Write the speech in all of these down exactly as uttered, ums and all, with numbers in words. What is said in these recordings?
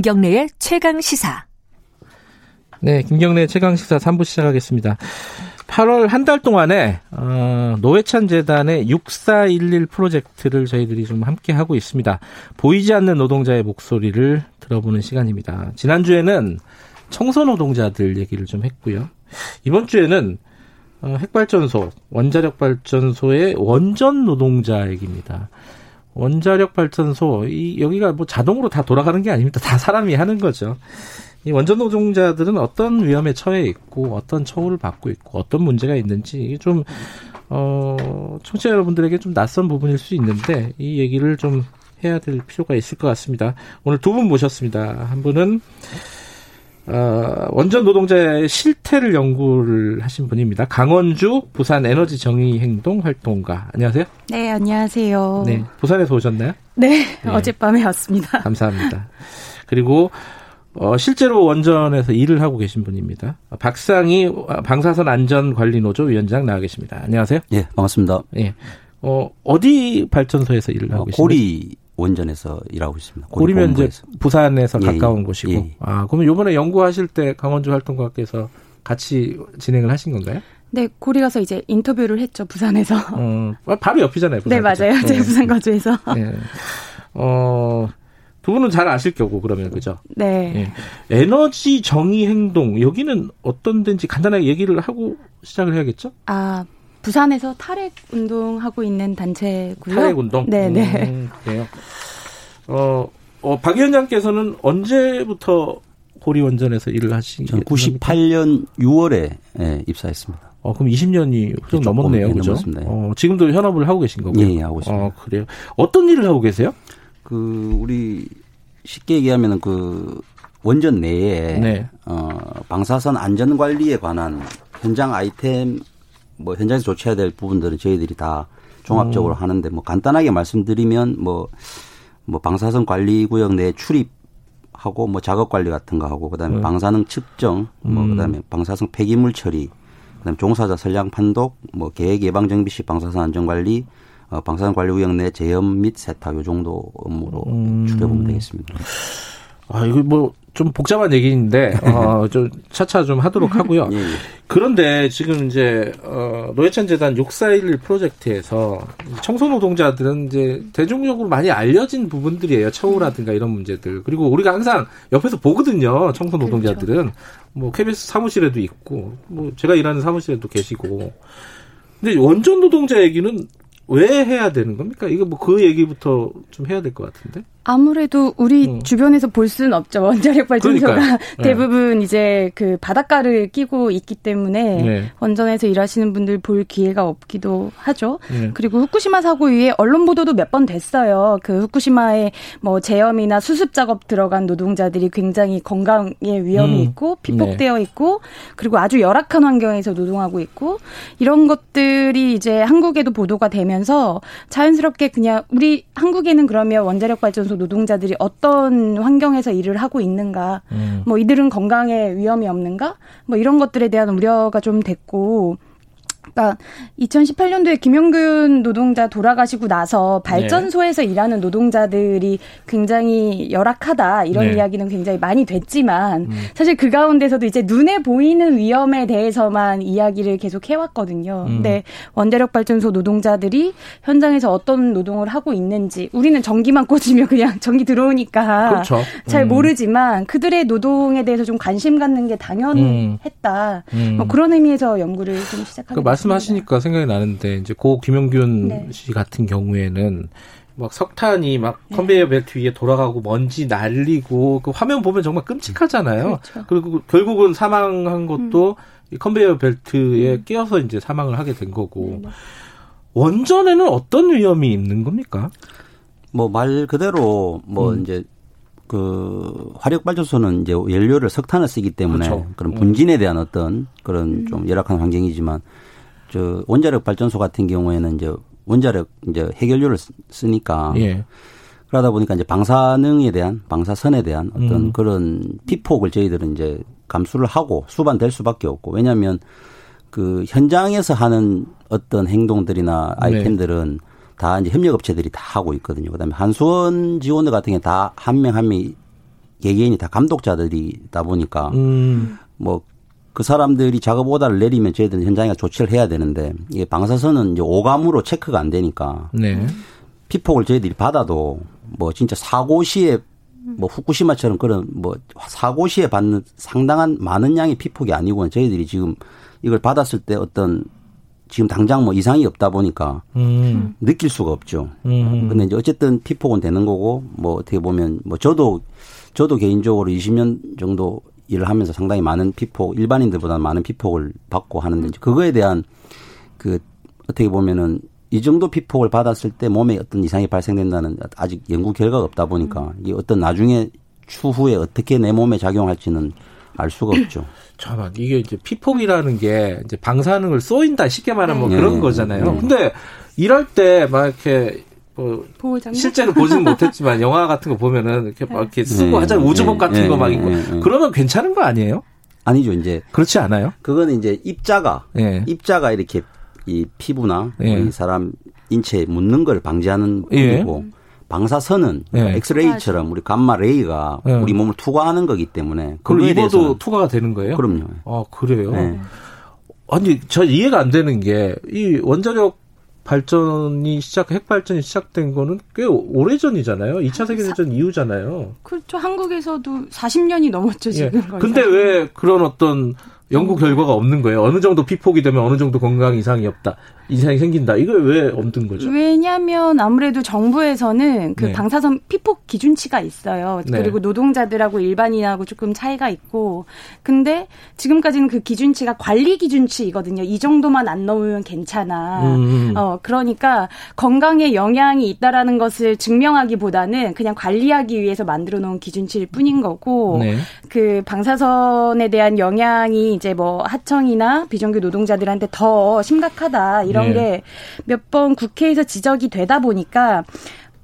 김경래의 최강시사. 네, 김경래의 최강시사 삼 부 시작하겠습니다. 팔월 한 달 동안에 어, 노회찬 재단의 육사일일 프로젝트를 저희들이 좀 함께 하고 있습니다. 보이지 않는 노동자의 목소리를 들어보는 시간입니다. 지난주에는 청소노동자들 얘기를 좀 했고요. 이번 주에는 어, 핵발전소, 원자력발전소의 원전 노동자 얘기입니다. 원자력발전소, 이, 여기가 뭐 자동으로 다 돌아가는 게 아닙니다. 다 사람이 하는 거죠. 이 원전 노동자들은 어떤 위험에 처해 있고, 어떤 처우를 받고 있고, 어떤 문제가 있는지, 이게 좀, 어, 청취자 여러분들에게 좀 낯선 부분일 수 있는데, 이 얘기를 좀 해야 될 필요가 있을 것 같습니다. 오늘 두 분 모셨습니다. 한 분은, 어, 원전 노동자의 실태를 연구를 하신 분입니다. 강원주 부산에너지정의행동 활동가. 안녕하세요. 네, 안녕하세요. 네, 부산에서 오셨나요? 네, 네. 어젯밤에 왔습니다. 감사합니다. 그리고 어, 실제로 원전에서 일을 하고 계신 분입니다. 박상희 방사선 안전관리노조 위원장 나와 계십니다. 안녕하세요. 예, 네, 반갑습니다. 예, 어, 어디 발전소에서 일을 하고 어, 계십니까? 고리. 원전에서 일하고 있습니다. 고리면 이제 부산에서 가까운 예, 예. 곳이고. 예. 아, 그러면 이번에 연구하실 때 강원주 활동가께서 같이 진행을 하신 건가요? 네, 고리 가서 이제 인터뷰를 했죠, 부산에서. 어, 바로 옆이잖아요, 부산. 네, 맞아요. 네. 저희 부산 거주에서. 네. 어, 두 분은 잘 아실 거고 그러면 그죠? 네. 예. 에너지 정의 행동 여기는 어떤 데인지 간단하게 얘기를 하고 시작을 해야겠죠? 아. 부산에서 탈핵 운동하고 있는 단체고요. 탈핵 운동? 네네. 음, 그래요. 어, 어, 박 위원장께서는 언제부터 고리 원전에서 일을 하신? 저는 구십팔 년 유월에 네, 입사했습니다. 어, 그럼 이십 년이 좀 넘었네요, 그죠? 네. 어, 지금도 현업을 하고 계신 거고요. 예, 예, 하고 있습니다. 어, 그래요. 어떤 일을 하고 계세요? 그 우리 쉽게 얘기하면 그 원전 내에 네. 어, 방사선 안전 관리에 관한 현장 아이템. 뭐 현장에서 조치해야 될 부분들은 저희들이 다 종합적으로 오. 하는데 뭐 간단하게 말씀드리면 뭐 뭐 방사선 관리 구역 내 출입하고 뭐 작업 관리 같은 거 하고 그다음에 네. 방사능 측정 뭐 음. 그다음에 방사성 폐기물 처리 그다음에 종사자 선량 판독 뭐 계획 예방 정비 시 방사선 안전 관리 어, 방사선 관리 구역 내 재염 및 세탁 요 정도 업무로 음. 줄여보면 되겠습니다. 아 이거 뭐 좀 복잡한 얘기인데 어, 좀 차차 좀 하도록 하고요. 예, 예. 그런데 지금 이제 어, 노회찬 재단 육사일일 프로젝트에서 청소노동자들은 이제 대중적으로 많이 알려진 부분들이에요. 처우라든가 이런 문제들. 그리고 우리가 항상 옆에서 보거든요. 청소노동자들은 그렇죠. 뭐 케이피에스 사무실에도 있고, 뭐 제가 일하는 사무실에도 계시고. 근데 원전 노동자 얘기는 왜 해야 되는 겁니까? 이거 뭐 그 얘기부터 좀 해야 될 것 같은데. 아무래도 우리 음. 주변에서 볼 수는 없죠. 원자력 발전소가 대부분 네. 이제 그 바닷가를 끼고 있기 때문에 네. 원전에서 일하시는 분들 볼 기회가 없기도 하죠. 네. 그리고 후쿠시마 사고 이후에 언론 보도도 몇 번 됐어요. 그 후쿠시마에 뭐 재염이나 수습 작업 들어간 노동자들이 굉장히 건강에 위험이 음. 있고 피폭되어 네. 있고 그리고 아주 열악한 환경에서 노동하고 있고 이런 것들이 이제 한국에도 보도가 되면서 자연스럽게 그냥 우리 한국에는 그러면 원자력 발전소 노동자들이 어떤 환경에서 일을 하고 있는가, 음. 뭐 이들은 건강에 위험이 없는가, 뭐 이런 것들에 대한 우려가 좀 됐고, 그러니까 이천십팔 년도에 김용균 노동자 돌아가시고 나서 발전소에서 네. 일하는 노동자들이 굉장히 열악하다 이런 네. 이야기는 굉장히 많이 됐지만 음. 사실 그 가운데서도 이제 눈에 보이는 위험에 대해서만 이야기를 계속 해왔거든요. 음. 근데 원자력 발전소 노동자들이 현장에서 어떤 노동을 하고 있는지 우리는 전기만 꽂으면 그냥 전기 들어오니까 그렇죠. 음. 잘 모르지만 그들의 노동에 대해서 좀 관심 갖는 게 당연했다. 음. 뭐 그런 의미에서 연구를 좀 시작하게 됐습니다. 말씀하시니까 생각이 나는데 이제 고 김용균 네. 씨 같은 경우에는 막 석탄이 막 네. 컨베이어 벨트 위에 돌아가고 먼지 날리고 그 화면 보면 정말 끔찍하잖아요. 그렇죠. 그리고 결국은 사망한 것도 음. 이 컨베이어 벨트에 음. 끼어서 이제 사망을 하게 된 거고 네. 원전에는 어떤 위험이 있는 겁니까? 뭐 말 그대로 뭐 음. 이제 그 화력 발전소는 이제 연료를 석탄을 쓰기 때문에 그렇죠. 그런 분진에 대한 어떤 그런 음. 좀 열악한 환경이지만. 저 원자력 발전소 같은 경우에는 이제 원자력 이제 핵연료를 쓰니까 예. 그러다 보니까 이제 방사능에 대한 방사선에 대한 어떤 음. 그런 피폭을 저희들은 이제 감수를 하고 수반될 수밖에 없고 왜냐하면 그 현장에서 하는 어떤 행동들이나 아이템들은 네. 다 이제 협력업체들이 다 하고 있거든요. 그다음에 한수원 지원들 같은 게 다 한 명 한 명이 개개인이 다 감독자들이다 보니까 음. 뭐 그 사람들이 작업 오다를 내리면 저희들은 현장에 조치를 해야 되는데 이게 방사선은 이제 오감으로 체크가 안 되니까 네. 피폭을 저희들이 받아도 뭐 진짜 사고 시에 뭐 후쿠시마처럼 그런 뭐 사고 시에 받는 상당한 많은 양의 피폭이 아니고는 저희들이 지금 이걸 받았을 때 어떤 지금 당장 뭐 이상이 없다 보니까 음. 느낄 수가 없죠. 음. 근데 이제 어쨌든 피폭은 되는 거고 뭐 어떻게 보면 뭐 저도 저도 개인적으로 이십 년 정도 일을 하면서 상당히 많은 피폭 일반인들보다는 많은 피폭을 받고 하는데 이제 그거에 대한 그 어떻게 보면은 이 정도 피폭을 받았을 때 몸에 어떤 이상이 발생된다는 아직 연구 결과가 없다 보니까 이게 어떤 나중에 추후에 어떻게 내 몸에 작용할지는 알 수가 없죠. 잠깐만, 이게 이제 피폭이라는 게 이제 방사능을 쏘인다 쉽게 말하면 네. 뭐 그런 거잖아요. 네. 근데 일할 때 막 이렇게 뭐 실제로 보지는 못했지만 영화 같은 거 보면은 이렇게 막 이렇게 쓰고 네. 하잖아요. 우주복 같은 네. 거 막 있고 네. 네. 그러면 괜찮은 거 아니에요? 아니죠, 이제 그렇지 않아요? 그거는 이제 입자가 네. 입자가 이렇게 이 피부나 네. 이 사람 인체에 묻는 걸 방지하는 거고. 네. 방사선은 네. 엑스레이처럼 우리 감마 레이가 네. 우리 몸을 투과하는 거기 때문에 그걸 입어도 투과가 되는 거예요? 그럼요. 아 그래요? 네. 아니 저 이해가 안 되는 게 이 원자력 발전이 시작 핵 발전이 시작된 거는 꽤 오래 전이잖아요. 이 차 세계 대전 이후잖아요. 그렇죠. 한국에서도 사십 년이 넘었죠 지금. 예. 근데 왜 그런 어떤 연구 결과가 없는 거예요. 어느 정도 피폭이 되면 어느 정도 건강 이상이 없다. 이상이 생긴다. 이걸 왜 없는 거죠? 왜냐하면 아무래도 정부에서는 그 네. 방사선 피폭 기준치가 있어요. 네. 그리고 노동자들하고 일반인하고 조금 차이가 있고. 근데 지금까지는 그 기준치가 관리 기준치이거든요. 이 정도만 안 넘으면 괜찮아. 음. 어, 그러니까 건강에 영향이 있다라는 것을 증명하기보다는 그냥 관리하기 위해서 만들어 놓은 기준치일 뿐인 거고. 네. 그 방사선에 대한 영향이 이제 뭐 하청이나 비정규 노동자들한테 더 심각하다 이런 네. 게 몇 번 국회에서 지적이 되다 보니까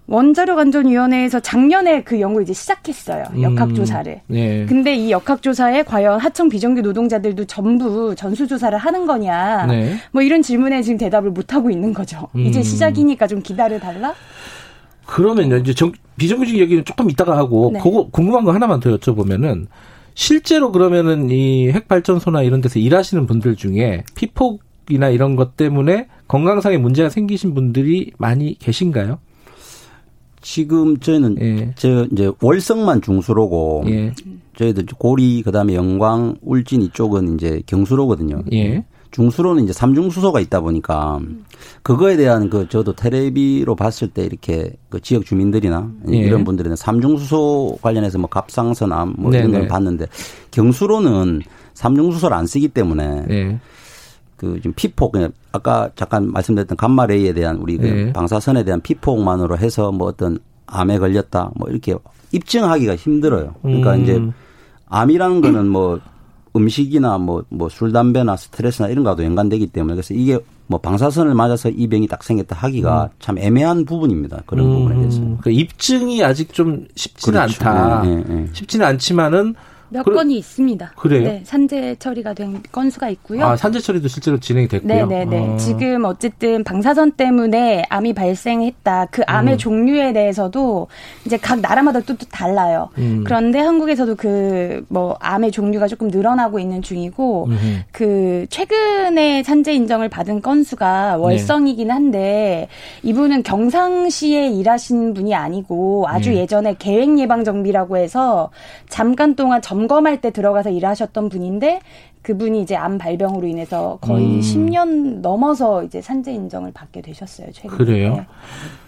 원자력 안전위원회에서 작년에 그 연구 이제 시작했어요. 역학조사를. 음, 네. 근데 이 역학조사에 과연 하청 비정규 노동자들도 전부 전수조사를 하는 거냐. 네. 뭐 이런 질문에 지금 대답을 못 하고 있는 거죠. 음. 이제 시작이니까 좀 기다려달라. 그러면요 이제 정, 비정규직 얘기는 조금 이따가 하고 네. 그거 궁금한 거 하나만 더 여쭤보면은. 실제로 그러면은 이 핵발전소나 이런 데서 일하시는 분들 중에 피폭이나 이런 것 때문에 건강상의 문제가 생기신 분들이 많이 계신가요? 지금 저희는 예. 저 이제 월성만 중수로고 예. 저희들 고리 그다음에 영광 울진 이쪽은 이제 경수로거든요. 예. 중수로는 이제 삼중수소가 있다 보니까 그거에 대한 그 저도 텔레비로 봤을 때 이렇게 그 지역 주민들이나 예. 이런 분들은 삼중수소 관련해서 뭐 갑상선암 뭐 네네. 이런 걸 봤는데 경수로는 삼중수소를 안 쓰기 때문에 예. 그 지금 피폭 아까 잠깐 말씀드렸던 감마레이에 대한 우리 그 예. 방사선에 대한 피폭만으로 해서 뭐 어떤 암에 걸렸다 뭐 이렇게 입증하기가 힘들어요. 그러니까 음. 이제 암이라는 거는 뭐 음식이나 뭐, 뭐 술, 담배나 스트레스나 이런 거와도 연관되기 때문에 그래서 이게 뭐 방사선을 맞아서 이 병이 딱 생겼다 하기가 음. 참 애매한 부분입니다. 그런 음. 부분에 대해서. 그 입증이 아직 좀 쉽지는 그렇죠. 않다. 네, 네, 네. 쉽지는 않지만은. 몇 그러, 건이 있습니다. 그래요? 네, 산재 처리가 된 건수가 있고요. 아, 산재 처리도 실제로 진행이 됐고요. 네네네. 아. 지금 어쨌든 방사선 때문에 암이 발생했다. 그 암의 음. 종류에 대해서도 이제 각 나라마다 또, 또 달라요. 음. 그런데 한국에서도 그 뭐 암의 종류가 조금 늘어나고 있는 중이고 음. 그 최근에 산재 인정을 받은 건수가 월성이긴 한데 네. 이분은 경상시에 일하신 분이 아니고 아주 네. 예전에 계획 예방 정비라고 해서 잠깐 동안 점검할 때 들어가서 일하셨던 분인데 그분이 이제 암 발병으로 인해서 거의 음. 십 년 넘어서 이제 산재 인정을 받게 되셨어요. 최근에. 그래요?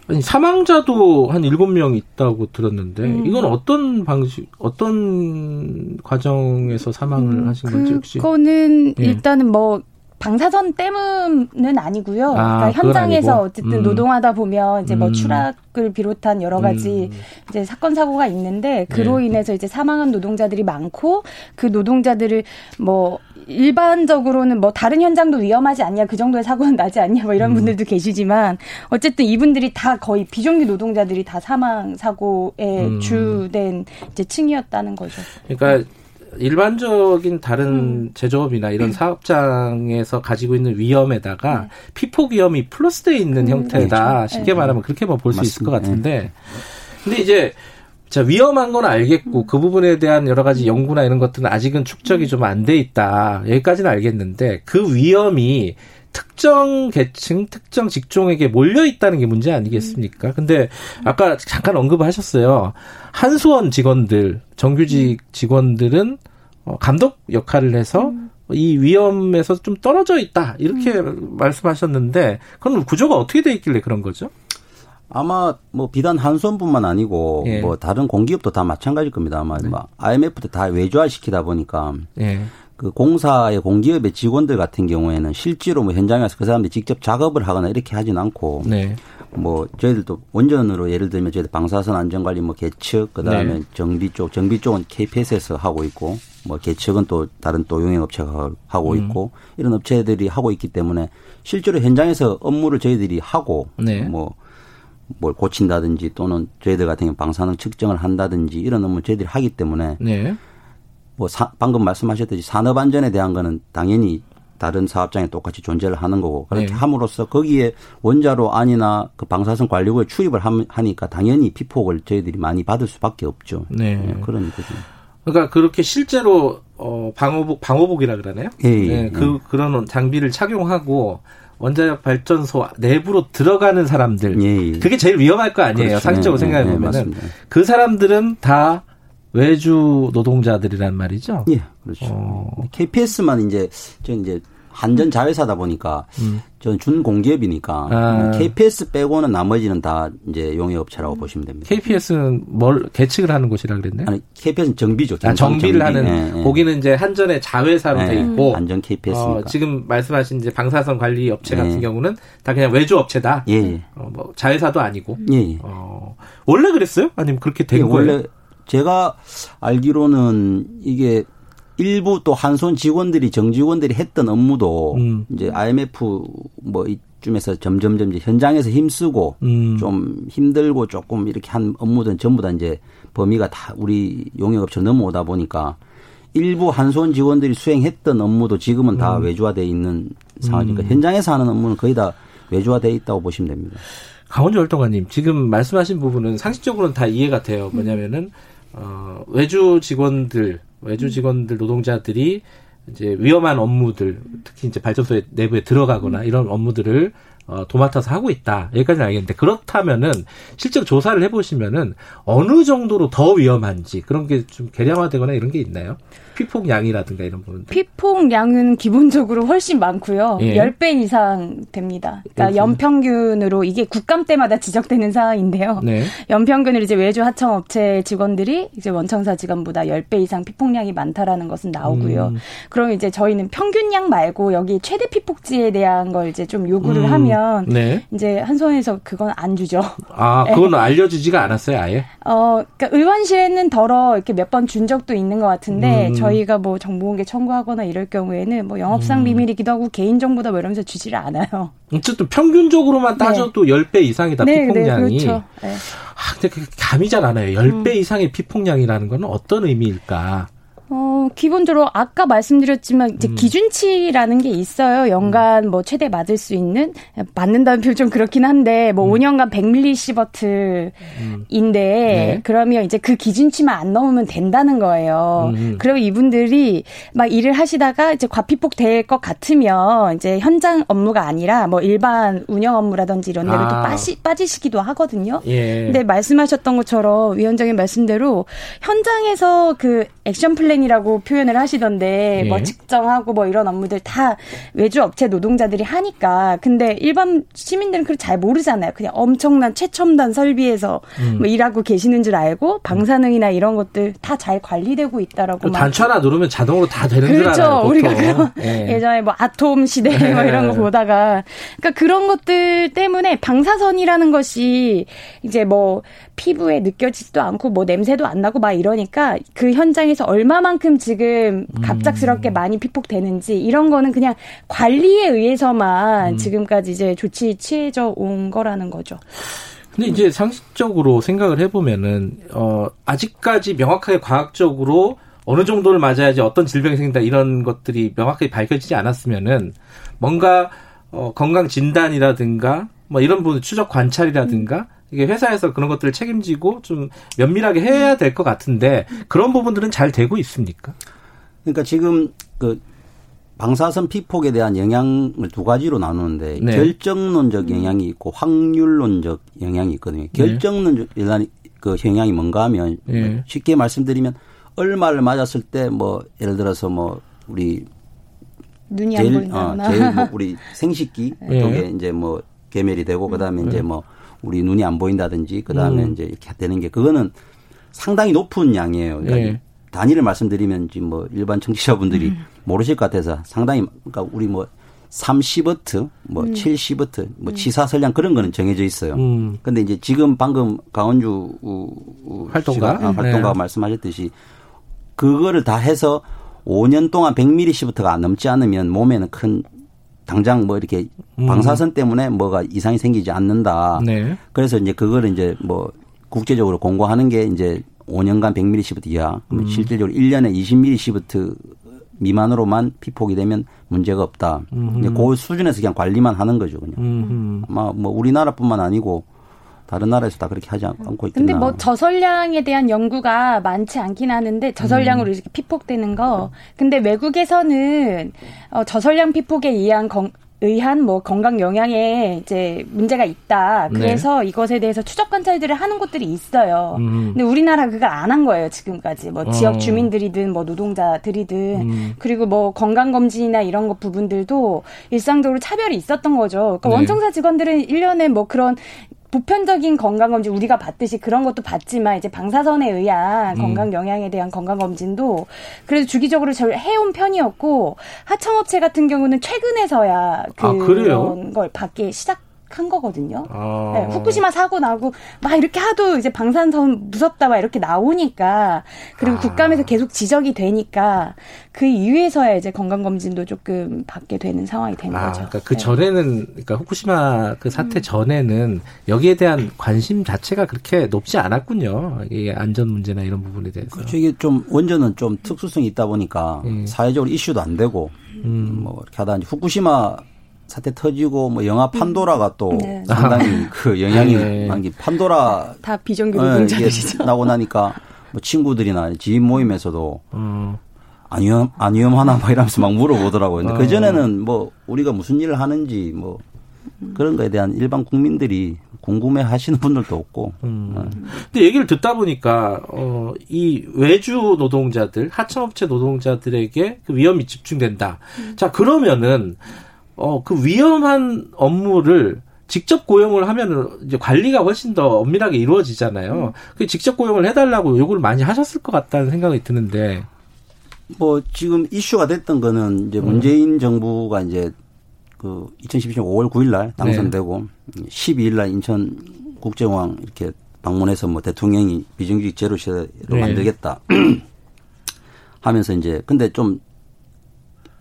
아니, 사망자도 한 일곱 명 있다고 들었는데 음. 이건 어떤 방식, 어떤 과정에서 사망을 음, 하신 건지 혹시? 그거는 예. 일단은 뭐 방사선 때문은 아니고요. 아, 그러니까 현장에서 어쨌든 음. 노동하다 보면 이제 뭐 음. 추락을 비롯한 여러 가지 음. 이제 사건 사고가 있는데 그로 네. 인해서 이제 사망한 노동자들이 많고 그 노동자들을 뭐 일반적으로는 뭐 다른 현장도 위험하지 않냐 그 정도의 사고는 나지 않냐 뭐 이런 음. 분들도 계시지만 어쨌든 이분들이 다 거의 비정규 노동자들이 다 사망 사고에 음. 주된 이제 층이었다는 거죠. 그러니까. 일반적인 다른 음. 제조업이나 이런 음. 사업장에서 가지고 있는 위험에다가 네. 피폭 위험이 플러스되어 있는 음. 형태다. 네. 쉽게 네. 말하면 그렇게만 볼 수 있을 것 같은데. 네. 근데 이제 자, 위험한 건 알겠고, 그 부분에 대한 여러 가지 연구나 이런 것들은 아직은 축적이 좀 안 돼 있다. 여기까지는 알겠는데, 그 위험이 특정 계층, 특정 직종에게 몰려 있다는 게 문제 아니겠습니까? 근데 아까 잠깐 언급하셨어요. 한수원 직원들, 정규직 직원들은 감독 역할을 해서 이 위험에서 좀 떨어져 있다. 이렇게 음. 말씀하셨는데, 그럼 구조가 어떻게 돼 있길래 그런 거죠? 아마 뭐 비단 한수원뿐만 아니고 예. 뭐 다른 공기업도 다 마찬가지일 겁니다. 아마 네. 아이엠에프 때 다 외주화시키다 보니까 예. 그 공사의 공기업의 직원들 같은 경우에는 실제로 뭐 현장에 와서 그 사람들이 직접 작업을 하거나 이렇게 하진 않고 네. 뭐 저희들도 원전으로 예를 들면 저희들 방사선 안전관리 뭐 개측 그다음에 네. 정비 쪽 정비 쪽은 케이피에스에서 하고 있고 뭐 개측은 또 다른 또 용역업체가 하고 있고 음. 이런 업체들이 하고 있기 때문에 실제로 현장에서 업무를 저희들이 하고 네. 뭐 뭘 고친다든지 또는 저희들 같은 경우 방사능 측정을 한다든지 이런 업무 저희들이 하기 때문에 네. 뭐 사, 방금 말씀하셨듯이 산업 안전에 대한 거는 당연히 다른 사업장에 똑같이 존재를 하는 거고 그렇게 네. 함으로써 거기에 원자로 안이나 그 방사선 관리구에 출입을 하니까 당연히 피폭을 저희들이 많이 받을 수밖에 없죠. 네, 네 그런 거죠. 그러니까 그렇게 실제로 어, 방호복 방호복이라 그러네요. 예, 예, 네, 예. 그 그런 장비를 착용하고. 원자력 발전소 내부로 들어가는 사람들. 예, 예. 그게 제일 위험할 거 아니에요. 그렇죠. 상식적으로 예, 생각해 보면. 예, 그 사람들은 다 외주 노동자들이란 말이죠. 예, 그렇죠. 어. 케이피에스만 이제, 전 이제 한전 자회사다 보니까, 음. 전 준공기업이니까, 아. 케이피에스 빼고는 나머지는 다 이제 용역업체라고 음. 보시면 됩니다. 케이피에스는 뭘, 개측을 하는 곳이라 그랬나요? 아니, 케이피에스는 정비죠. 아, 정비를 정비. 하는, 네, 거기는 네. 이제 한전의 자회사로 네, 돼 있고, 한전 케이피에스니까. 어, 지금 말씀하신 이제 방사선 관리 업체 네. 같은 경우는 다 그냥 외주업체다. 예. 예. 어, 뭐, 자회사도 아니고. 예. 예. 어, 원래 그랬어요? 아니면 그렇게 된 예, 거예요? 원래 제가 알기로는 이게, 일부 또 한손 직원들이 정직원들이 했던 업무도 음. 이제 아이엠에프 뭐 이쯤에서 점점점 이제 현장에서 힘쓰고 음. 좀 힘들고 조금 이렇게 한 업무들은 전부 다 이제 범위가 다 우리 용역업체로 넘어오다 보니까 일부 한손 직원들이 수행했던 업무도 지금은 다 음. 외주화되어 있는 상황이니까 음. 현장에서 하는 업무는 거의 다 외주화되어 있다고 보시면 됩니다. 강원주 활동가님 지금 말씀하신 부분은 상식적으로는 다 이해가 돼요. 뭐냐면은 어, 외주 직원들 외주 직원들 노동자들이 이제 위험한 업무들, 특히 이제 발전소 내부에 들어가거나 이런 업무들을 어, 도맡아서 하고 있다. 여기까지는 알겠는데 그렇다면은 실제로 조사를 해보시면은 어느 정도로 더 위험한지 그런 게 좀 계량화되거나 이런 게 있나요? 피폭량이라든가 이런 부분. 피폭량은 기본적으로 훨씬 많고요. 예. 십 배 이상 됩니다. 그러니까 그렇구나. 연평균으로 이게 국감 때마다 지적되는 사항인데요. 네. 연평균으로 이제 외주 하청업체 직원들이 이제 원청사 직원보다 십 배 이상 피폭량이 많다라는 것은 나오고요. 음. 그럼 이제 저희는 평균량 말고 여기 최대 피폭지에 대한 걸 이제 좀 요구를 음. 하면 네. 이제 한손에서 그건 안 주죠. 아, 그건 네. 알려주지가 않았어요, 아예? 어, 그러니까 의원실에는 덜어 이렇게 몇 번 준 적도 있는 것 같은데 음. 저희가 뭐 정보공개 청구하거나 이럴 경우에는 뭐 영업상 음. 비밀이기도 하고 개인정보다 뭐 이러면서 주지를 않아요. 어쨌든 평균적으로만 따져도 네. 십 배 이상이다, 네, 피폭량이. 네, 그렇죠. 네. 아, 근데 그게 감이 잘 안 와요. 십 배 음. 이상의 피폭량이라는 건 어떤 의미일까? 어, 기본적으로 아까 말씀드렸지만 이제 음. 기준치라는 게 있어요. 연간 뭐 최대 맞을 수 있는 맞는다는 표현 좀 그렇긴 한데 뭐 음. 오 년간 백 밀리시버트인데 음. 네. 그러면 이제 그 기준치만 안 넘으면 된다는 거예요. 음. 그리고 이분들이 막 일을 하시다가 이제 과피폭 될 것 같으면 이제 현장 업무가 아니라 뭐 일반 운영 업무라든지 이런 데로 아. 또 빠지, 빠지시기도 하거든요. 예. 근데 말씀하셨던 것처럼 위원장님 말씀대로 현장에서 그 액션 플랜 이라고 표현을 하시던데 예. 뭐 측정하고 뭐 이런 업무들 다 외주 업체 노동자들이 하니까 근데 일반 시민들은 그걸 잘 모르잖아요. 그냥 엄청난 최첨단 설비에서 음. 뭐 일하고 계시는 줄 알고 방사능이나 이런 것들 다 잘 관리되고 있다라고 단추 하나 누르면 자동으로 다 되는 그렇죠. 줄 알아요. 그렇죠. 우리가 예. 예전에 뭐 아톰 시대 뭐 이런 거 보다가 그러니까 그런 것들 때문에 방사선이라는 것이 이제 뭐 피부에 느껴지지도 않고 뭐 냄새도 안 나고 막 이러니까 그 현장에서 얼마만 만큼 지금 갑작스럽게 음. 많이 피폭되는지 이런 거는 그냥 관리에 의해서만 음. 지금까지 이제 조치 취해져 온 거라는 거죠. 근데 이제 상식적으로 생각을 해보면은 어, 아직까지 명확하게 과학적으로 어느 정도를 맞아야지 어떤 질병이 생긴다 이런 것들이 명확하게 밝혀지지 않았으면은 뭔가 어, 건강 진단이라든가 뭐 이런 부분 추적 관찰이라든가 이게 회사에서 그런 것들을 책임지고 좀 면밀하게 해야 될 것 같은데 그런 부분들은 잘 되고 있습니까? 그러니까 지금 그 방사선 피폭에 대한 영향을 두 가지로 나누는데 네. 결정론적 영향이 있고 확률론적 영향이 있거든요. 결정론적 그 영향이 뭔가 하면 네. 쉽게 말씀드리면 얼마를 맞았을 때 뭐 예를 들어서 뭐 우리 눈이 제일, 안 보인다거나 어, 제일 뭐 우리 생식기 네. 쪽에 이제 뭐 괴멸이 되고 그다음에 네. 이제 뭐 우리 눈이 안 보인다든지 그다음에 음. 이제 이렇게 되는 게 그거는 상당히 높은 양이에요. 그러니까 네. 단위를 말씀드리면 지금 뭐 일반 청취자분들이 음. 모르실 것 같아서 상당히 그러니까 우리 뭐 삼십 워트, 뭐 음. 칠십 워트, 뭐 음. 치사설량 그런 거는 정해져 있어요. 그런데 음. 이제 지금 방금 강원주 활동가 아, 활동가가 네. 말씀하셨듯이 그거를 다 해서 오 년 동안 백 밀리시버트가 넘지 않으면 몸에는 큰 당장 뭐 이렇게 음. 방사선 때문에 뭐가 이상이 생기지 않는다. 네. 그래서 이제 그거를 이제 뭐 국제적으로 공고하는 게 이제 오 년간 백 밀리시버트 이하. 그러면 음. 실질적으로 일 년에 이십 밀리시버트 미만으로만 피폭이 되면 문제가 없다. 이제 그 수준에서 그냥 관리만 하는 거죠. 그냥. 음흠. 아마 뭐 우리나라뿐만 아니고 다른 나라에서 다 그렇게 하지 않고 있겠나. 근데 뭐 저설량에 대한 연구가 많지 않긴 하는데 저설량으로 음. 이렇게 피폭되는 거. 근데 외국에서는 어, 저설량 피폭에 의한 건 의한 뭐 건강 영향에 이제 문제가 있다. 그래서 네. 이것에 대해서 추적 관찰들을 하는 곳들이 있어요. 음. 근데 우리나라가 그걸 안 한 거예요, 지금까지. 뭐 어. 지역 주민들이든 뭐 노동자들이든 음. 그리고 뭐 건강 검진이나 이런 것 부분들도 일상적으로 차별이 있었던 거죠. 그러니까 네. 원청사 직원들은 일 년에 뭐 그런 보편적인 건강검진 우리가 받듯이 그런 것도 받지만 이제 방사선에 의한 음. 건강 영향에 대한 건강검진도 그래도 주기적으로 잘 해온 편이었고 하청업체 같은 경우는 최근에서야 그런 아, 걸 받기 시작한 거거든요. 아. 네, 후쿠시마 사고 나고 막 이렇게 하도 이제 방사선 무섭다 막 이렇게 나오니까 그리고 아. 국감에서 계속 지적이 되니까 그 이후에서야 이제 건강검진도 조금 받게 되는 상황이 된 아, 거죠. 그러니까 그 전에는, 그러니까 후쿠시마 그 사태 음. 전에는 여기에 대한 관심 자체가 그렇게 높지 않았군요. 이게 안전 문제나 이런 부분에 대해서. 그렇죠. 이게 좀 원전은 좀 특수성이 있다 보니까 음. 사회적으로 이슈도 안 되고, 음. 뭐 이렇게 하다 후쿠시마 사태 터지고 뭐 영화 판도라가 또 네. 상당히 그 영향이 난 게 네. 판도라 다 비정규 노동자들이죠. 네, 나고 나니까 뭐 친구들이나 지인 모임에서도. 음. 안 위험, 안 위험하나 막 이러면서 막 물어보더라고요. 근데 어. 그전에는 뭐 우리가 무슨 일을 하는지 뭐 그런 거에 대한 일반 국민들이 궁금해 하시는 분들도 없고. 음. 네. 근데 얘기를 듣다 보니까, 어, 이 외주 노동자들, 하청업체 노동자들에게 그 위험이 집중된다. 음. 자, 그러면은, 어, 그 위험한 업무를 직접 고용을 하면은 이제 관리가 훨씬 더 엄밀하게 이루어지잖아요. 음. 직접 고용을 해달라고 요구를 많이 하셨을 것 같다는 생각이 드는데. 뭐 지금 이슈가 됐던 거는 이제 문재인 음. 정부가 이제 그 이천십이 년 오월 구일 날 당선되고 네. 십이일 날 인천 국제공항 이렇게 방문해서 뭐 대통령이 비정규직 제로 시대로 네. 만들겠다 하면서 이제 근데 좀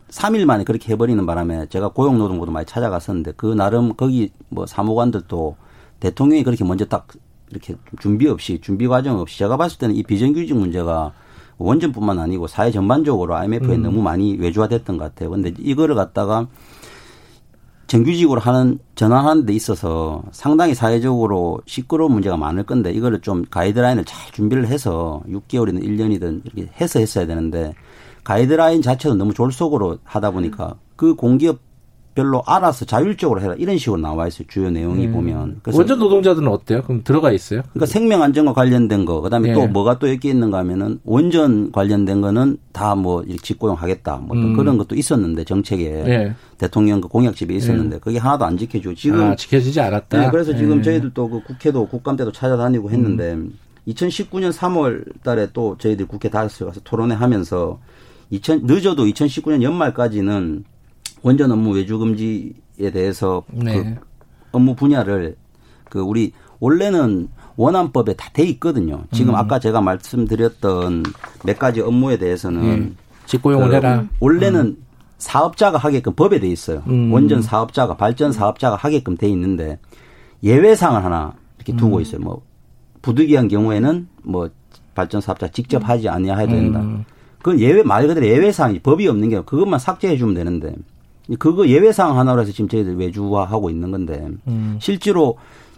삼 일 만에 그렇게 해버리는 바람에 제가 고용노동부도 많이 찾아갔었는데 그 나름 거기 뭐 사무관들도 대통령이 그렇게 먼저 딱 이렇게 준비 없이 준비 과정 없이 제가 봤을 때는 이 비정규직 문제가 원전뿐만 아니고 사회 전반적으로 아이엠에프에 음. 너무 많이 외주화됐던 것 같아요. 그런데 이거를 갖다가 정규직으로 하는 전환하는 데 있어서 상당히 사회적으로 시끄러운 문제가 많을 건데 이거를 좀 가이드라인을 잘 준비를 해서 육 개월이든 일 년이든 이렇게 해서 했어야 되는데 가이드라인 자체도 너무 졸속으로 하다 보니까 그 공기업 별로 알아서 자율적으로 해라 이런 식으로 나와 있어요. 주요 내용이 네. 보면. 원전 노동자들은 어때요? 그럼 들어가 있어요? 그러니까 생명 안전과 관련된 거. 그다음에 네. 또 뭐가 또 여기 있는가 하면은 원전 관련된 거는 다 뭐 직고용하겠다. 뭐 음. 그런 것도 있었는데 정책에 네. 대통령 그 공약집에 있었는데 네. 그게 하나도 안 지켜줘. 지금 아, 지켜지지 않았다. 네, 그래서 지금 네. 저희들 또 그 국회도 국감 때도 찾아다니고 했는데 음. 이천십구 년 삼월 달에 또 저희들 국회 다시 가서 토론회 하면서 이천 늦어도 이천십구 년 연말까지는 원전 업무 외주 금지에 대해서 네. 그 업무 분야를 그 우리 원래는 원안법에 다 돼 있거든요. 지금 음. 아까 제가 말씀드렸던 몇 가지 업무에 대해서는 예. 직고용을 그 해라. 원래는 음. 사업자가 하게끔 법에 돼 있어요. 음. 원전 사업자가 발전 사업자가 하게끔 돼 있는데 예외상을 하나 이렇게 두고 음. 있어요. 뭐 부득이한 경우에는 뭐 발전 사업자 직접 하지 아니해야 된다. 음. 그 예외 말 그대로 예외상이 법이 없는 게 그것만 삭제해 주면 되는데. 그거 예외사항 하나로 해서 지금 저희들 외주화하고 있는 건데, 음. 실제로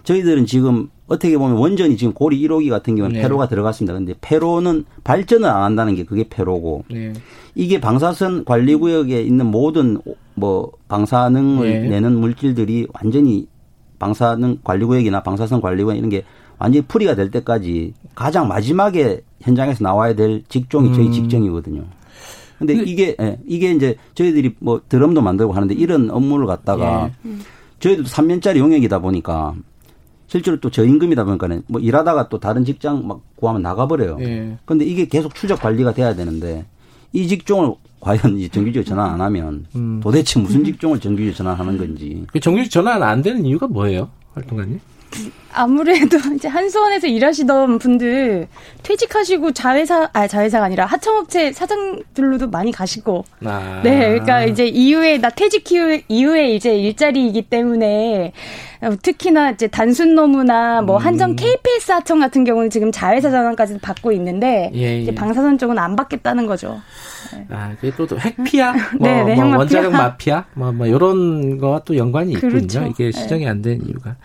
저희들은 지금 어떻게 보면 원전이 지금 고리 일 호기 같은 경우는 네. 폐로가 들어갔습니다. 그런데 폐로는 발전을 안 한다는 게 그게 폐로고 네. 이게 방사선 관리구역에 있는 모든 뭐 방사능을 네. 내는 물질들이 완전히 방사능 관리구역이나 방사선 관리구역 이런 게 완전히 풀이가 될 때까지 가장 마지막에 현장에서 나와야 될 직종이 음. 저희 직종이거든요. 근데, 근데 이게, 예, 이게 이제 저희들이 뭐 드럼도 만들고 하는데 이런 업무를 갖다가 예. 저희도 삼 년짜리 용역이다 보니까 실제로 또 저임금이다 보니까는 뭐 일하다가 또 다른 직장 막 구하면 나가버려요. 예. 근데 이게 계속 추적 관리가 돼야 되는데 이 직종을 과연 정규직으로 전환 안 하면 음. 도대체 무슨 직종을 정규직으로 전환하는 건지. 그 정규직 전환 안 되는 이유가 뭐예요? 활동가님? 아무래도 이제 한수원에서 일하시던 분들 퇴직하시고 자회사 아 자회사가 아니라 하청업체 사장들로도 많이 가시고 아. 네 그러니까 이제 이후에 나 퇴직 이후에 이제 일자리이기 때문에 특히나 이제 단순 노무나 뭐 한정 케이피에스 하청 같은 경우는 지금 자회사 전환까지도 받고 있는데 예, 예. 이제 방사선 쪽은 안 받겠다는 거죠. 네. 아 이게 또 핵피아, 뭐, 네, 네, 뭐 원자력 마피아, 뭐, 뭐 이런 거와 또 연관이 있군요. 그렇죠. 이게 시정이 안 된 이유가.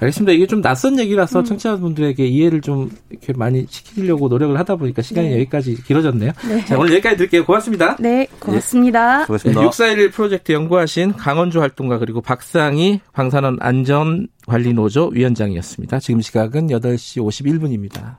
알겠습니다. 이게 좀 낯선 얘기라서 음. 청취자분들에게 이해를 좀 이렇게 많이 시키려고 노력을 하다 보니까 시간이 네. 여기까지 길어졌네요. 네. 자, 오늘 여기까지 드릴게요. 고맙습니다. 네, 고맙습니다. 예. 고맙습니다. 육사일일 프로젝트 연구하신 강원주 활동가 그리고 박상희 방사선 안전 관리노조 위원장이었습니다. 지금 시각은 여덟 시 오십일 분입니다.